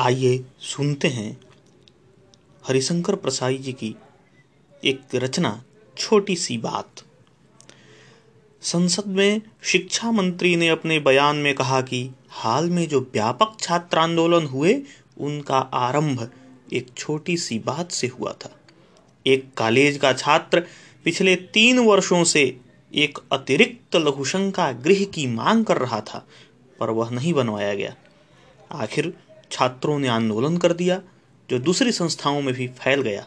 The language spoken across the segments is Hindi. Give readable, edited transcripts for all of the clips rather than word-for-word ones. आइए सुनते हैं हरिशंकर परसाई जी की एक रचना छोटी सी बात। संसद में शिक्षा मंत्री ने अपने बयान में कहा कि हाल में जो व्यापक छात्र आंदोलन हुए उनका आरंभ एक छोटी सी बात से हुआ था। एक कॉलेज का छात्र पिछले 3 वर्षों से एक अतिरिक्त लघुशंका गृह की मांग कर रहा था, पर वह नहीं बनवाया गया। आखिर छात्रों ने आंदोलन कर दिया, जो दूसरी संस्थाओं में भी फैल गया।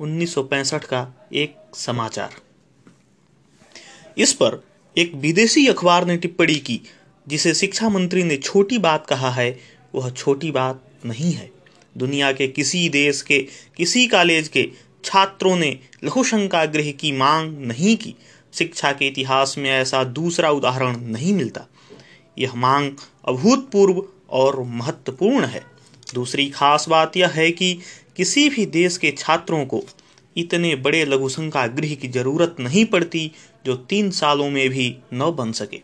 1965 का एक समाचार। इस पर एक विदेशी अखबार ने टिप्पणी की, जिसे शिक्षा मंत्री ने छोटी बात कहा है। वह छोटी बात नहीं है। दुनिया के किसी देश के किसी कॉलेज के छात्रों ने लघुशंका गृह की मांग नहीं की। शिक्षा के इतिहास में ऐसा दूसरा उदाहरण नहीं मिलता। यह मांग अभूतपूर्व और महत्वपूर्ण है। दूसरी खास बात यह है कि किसी भी देश के छात्रों को इतने बड़े लघुशंका गृह की जरूरत नहीं पड़ती जो 3 सालों में भी न बन सके।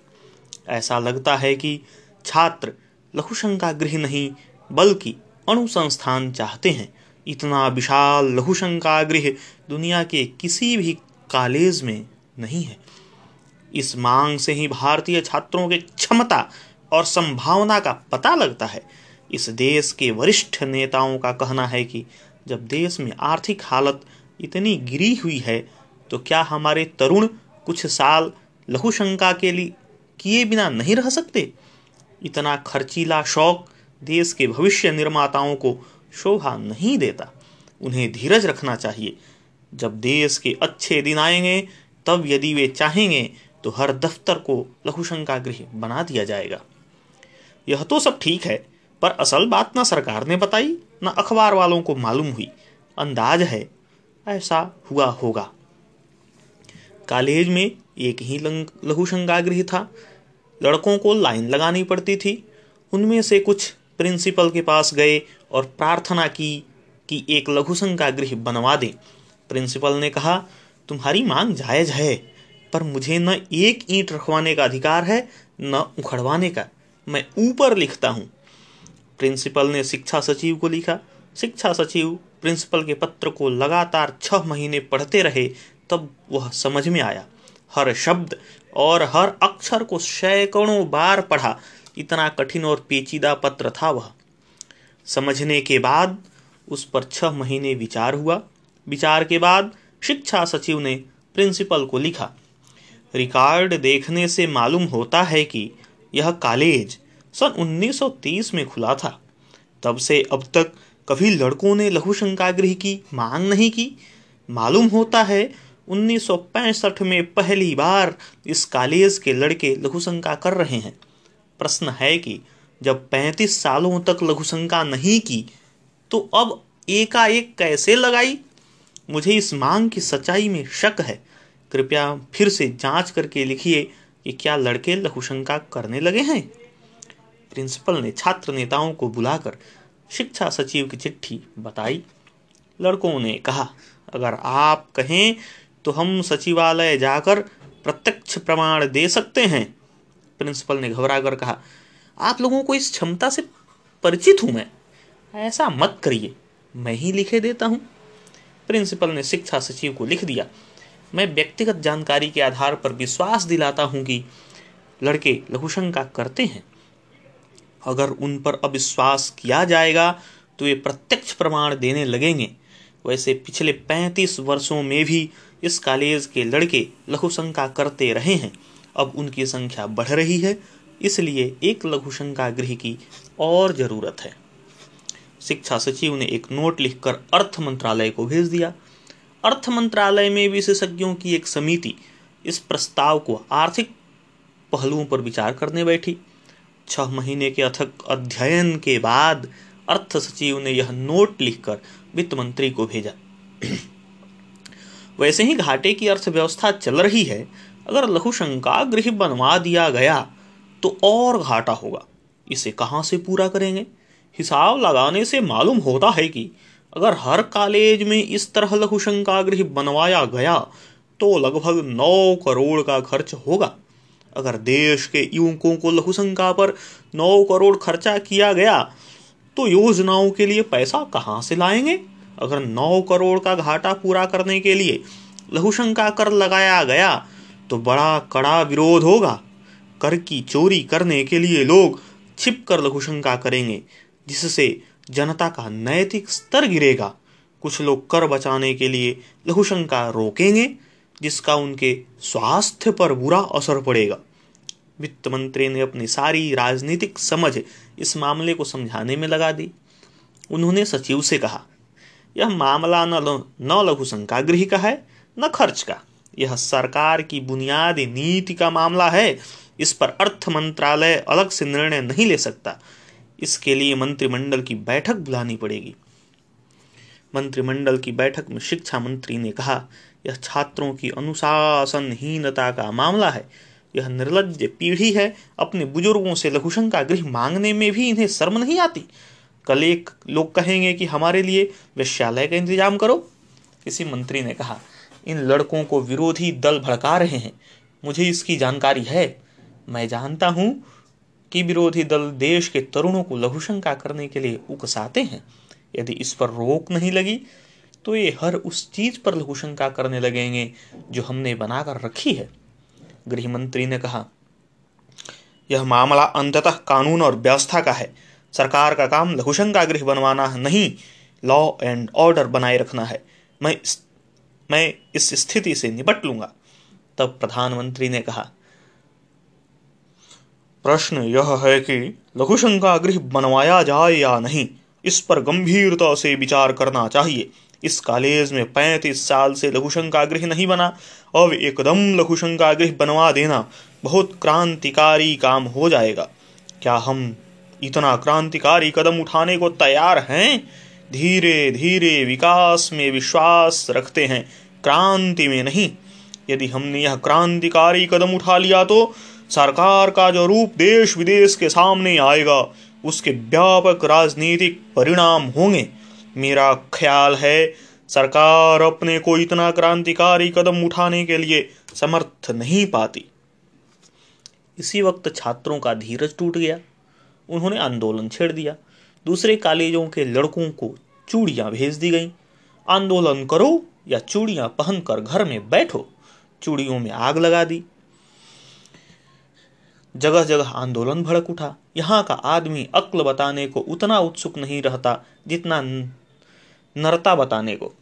ऐसा लगता है कि छात्र लघुशंका गृह नहीं बल्कि अणुसंस्थान चाहते हैं। इतना विशाल लघुशंका गृह दुनिया के किसी भी कॉलेज में नहीं है। इस मांग से ही भारतीय छात्रों की क्षमता और संभावना का पता लगता है। इस देश के वरिष्ठ नेताओं का कहना है कि जब देश में आर्थिक हालत इतनी गिरी हुई है तो क्या हमारे तरुण कुछ साल लघुशंका के लिए किए बिना नहीं रह सकते। इतना खर्चीला शौक देश के भविष्य निर्माताओं को शोभा नहीं देता। उन्हें धीरज रखना चाहिए। जब देश के अच्छे दिन आएंगे तब यदि वे चाहेंगे तो हर दफ्तर को लघुशंका गृह बना दिया जाएगा। यह तो सब ठीक है, पर असल बात ना सरकार ने बताई ना अखबार वालों को मालूम हुई। अंदाज है ऐसा हुआ होगा। कॉलेज में एक ही लघुशंका गृह था। लड़कों को लाइन लगानी पड़ती थी। उनमें से कुछ प्रिंसिपल के पास गए और प्रार्थना की कि एक लघुशंका गृह बनवा दें। प्रिंसिपल ने कहा, तुम्हारी मांग जायज है, पर मुझे न एक ईंट रखवाने का अधिकार है न उखड़वाने का। मैं ऊपर लिखता हूँ। प्रिंसिपल ने शिक्षा सचिव को लिखा। शिक्षा सचिव प्रिंसिपल के पत्र को लगातार 6 महीने पढ़ते रहे, तब वह समझ में आया। हर शब्द और हर अक्षर को सैकड़ों बार पढ़ा। इतना कठिन और पेचीदा पत्र था वह। समझने के बाद उस पर 6 महीने विचार हुआ। विचार के बाद शिक्षा सचिव ने प्रिंसिपल को लिखा, रिकॉर्ड देखने से मालूम होता है कि यह कॉलेज सन 1930 में खुला था। तब से अब तक कभी लड़कों ने लघुशंका गृह की मांग नहीं की। मालूम होता है 1965 में पहली बार इस कॉलेज के लड़के लघुशंका कर रहे हैं। प्रश्न है कि जब 35 सालों तक लघुशंका नहीं की तो अब एकाएक कैसे लगाई। मुझे इस मांग की सच्चाई में शक है। कृपया फिर से जांच करके लिखिए कि क्या लड़के लघुशंका करने लगे हैं। प्रिंसिपल ने छात्र नेताओं को बुलाकर शिक्षा सचिव की चिट्ठी बताई। लड़कों ने कहा, अगर आप कहें तो हम सचिवालय जाकर प्रत्यक्ष प्रमाण दे सकते हैं। प्रिंसिपल ने घबरा कर कहा, आप लोगों को इस क्षमता से परिचित हूँ मैं। ऐसा मत करिए, मैं ही लिखे देता हूँ। प्रिंसिपल ने शिक्षा सचिव को लिख दिया, मैं व्यक्तिगत जानकारी के आधार पर विश्वास दिलाता हूँ कि लड़के लघुशंका करते हैं। अगर उन पर अविश्वास किया जाएगा तो वे प्रत्यक्ष प्रमाण देने लगेंगे। वैसे पिछले 35 वर्षों में भी इस कॉलेज के लड़के लघुशंका करते रहे हैं। अब उनकी संख्या बढ़ रही है, इसलिए एक लघुशंका गृह की और ज़रूरत है। शिक्षा सचिव ने एक नोट लिखकर अर्थ मंत्रालय को भेज दिया। अर्थ मंत्रालय में विशेषज्ञों की एक समिति इस प्रस्ताव को आर्थिक पहलुओं पर विचार करने बैठी। 6 महीने के अथक अध्ययन के बाद अर्थ सचिव ने यह नोट लिखकर वित्त मंत्री को भेजा। वैसे ही घाटे की अर्थव्यवस्था चल रही है। अगर लघुशंका गृह बनवा दिया गया तो और घाटा होगा। इसे कहाँ से पूरा करेंगे। हिसाब लगाने से मालूम होता है कि अगर हर कॉलेज में इस तरह लघुशंका गृह बनवाया गया तो लगभग 9 करोड़ का खर्च होगा। अगर देश के युवकों को लघुशंका पर 9 करोड़ खर्चा किया गया तो योजनाओं के लिए पैसा कहाँ से लाएंगे? अगर 9 करोड़ का घाटा पूरा करने के लिए लघुशंक का कर लगाया गया तो बड़ा कड़ा विरोध होगा। कर की चोरी करने के लिए लोग छिप कर लघुशंका करेंगे, जिससे जनता का नैतिक स्तर गिरेगा। कुछ लोग कर बचाने के लिए लघुशंका रोकेंगे, जिसका उनके स्वास्थ्य पर बुरा असर पड़ेगा। वित्त मंत्री ने अपनी सारी राजनीतिक समझ इस मामले को समझाने में लगा दी। उन्होंने सचिव से कहा, यह मामला न लघुशंका गृह का है न खर्च का, यह सरकार की बुनियादी नीति का मामला है। इस पर अर्थ मंत्रालय अलग से निर्णय नहीं ले सकता। इसके लिए मंत्रिमंडल की बैठक बुलानी पड़ेगी। मंत्रिमंडल की बैठक में शिक्षा मंत्री ने कहा, यह छात्रों की अनुशासनहीनता का मामला है। यह निर्लज्ज पीढ़ी है, अपने बुजुर्गों से लघुशंका गृह मांगने में भी इन्हें शर्म नहीं आती। कल एक लोग कहेंगे कि हमारे लिए वेश्यालय का इंतजाम करो। किसी मंत्री ने कहा, इन लड़कों को विरोधी दल भड़का रहे हैं, मुझे इसकी जानकारी है। मैं जानता हूँ कि विरोधी दल देश के तरुणों को लघुशंका करने के लिए उकसाते हैं। यदि इस पर रोक नहीं लगी तो ये हर उस चीज़ पर लघुशंका करने लगेंगे जो हमने बनाकर रखी है। गृह मंत्री ने कहा, यह मामला अंततः कानून और व्यवस्था का है। सरकार का काम लघुशंका गृह बनवाना नहीं, लॉ एंड ऑर्डर बनाए रखना है। मैं इस स्थिति से निपट लूंगा। तब प्रधानमंत्री ने कहा, प्रश्न यह है कि लघुशंका गृह बनवाया जाए या नहीं, इस पर गंभीरता से विचार करना चाहिए। इस कॉलेज में 35 साल से लघुशंका गृह नहीं बना, अब एकदम लघुशंका गृह बनवा देना बहुत क्रांतिकारी काम हो जाएगा। क्या हम इतना क्रांतिकारी कदम उठाने को तैयार हैं? धीरे धीरे विकास में विश्वास रखते हैं, क्रांति में नहीं। यदि हमने यह क्रांतिकारी कदम उठा लिया तो सरकार का जो रूप देश विदेश के सामने आएगा, उसके व्यापक राजनीतिक परिणाम होंगे। मेरा ख्याल है सरकार अपने को इतना क्रांतिकारी कदम उठाने के लिए समर्थ नहीं पाती। इसी वक्त छात्रों का धीरज टूट गया। उन्होंने आंदोलन छेड़ दिया। दूसरे कॉलेजों के लड़कों को चूड़ियाँ भेज दी गईं। आंदोलन करो या चूड़ियाँ पहनकर घर में बैठो। चूड़ियों में आग लगा दी। जगह जगह आंदोलन भड़क उठा। यहाँ का आदमी अक्ल बताने को उतना उत्सुक नहीं रहता जितना नरता बताने को।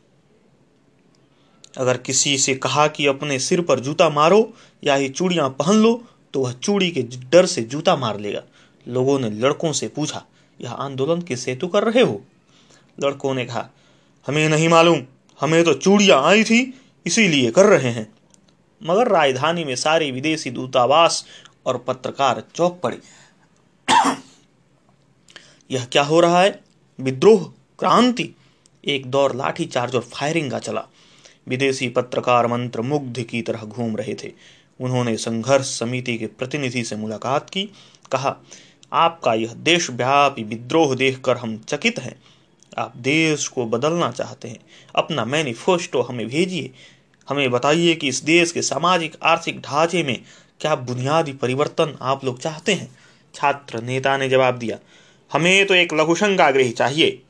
अगर किसी से कहा कि अपने सिर पर जूता मारो या ये चूड़ियाँ पहन लो, तो वह चूड़ी के डर से जूता मार लेगा। लोगों ने लड़कों से पूछा, यह आंदोलन किस हेतु कर रहे हो? लड़कों ने कहा, हमें नहीं मालूम, हमें तो चूड़ियाँ आई थी इसीलिए कर रहे हैं। मगर राजधानी में सारे विदेशी दूतावास और पत्रकार चौंक पड़े। यह क्या हो रहा है? विद्रोह, क्रांति। एक दौर लाठीचार्ज और फायरिंग का चला। विदेशी पत्रकार मंत्रमुग्ध की तरह घूम रहे थे। उन्होंने संघर्ष समिति के प्रतिनिधि से मुलाकात की। कहा, आपका यह देशव्यापी विद्रोह देखकर हम चकित हैं। आप देश को बदलना चाहते हैं। अपना मैनिफेस्टो हमें भेजिए। हमें बताइए कि इस देश के सामाजिक आर्थिक ढांचे में क्या बुनियादी परिवर्तन आप लोग चाहते हैं। छात्र नेता ने जवाब दिया, हमें तो एक लघुशंका गृह चाहिए।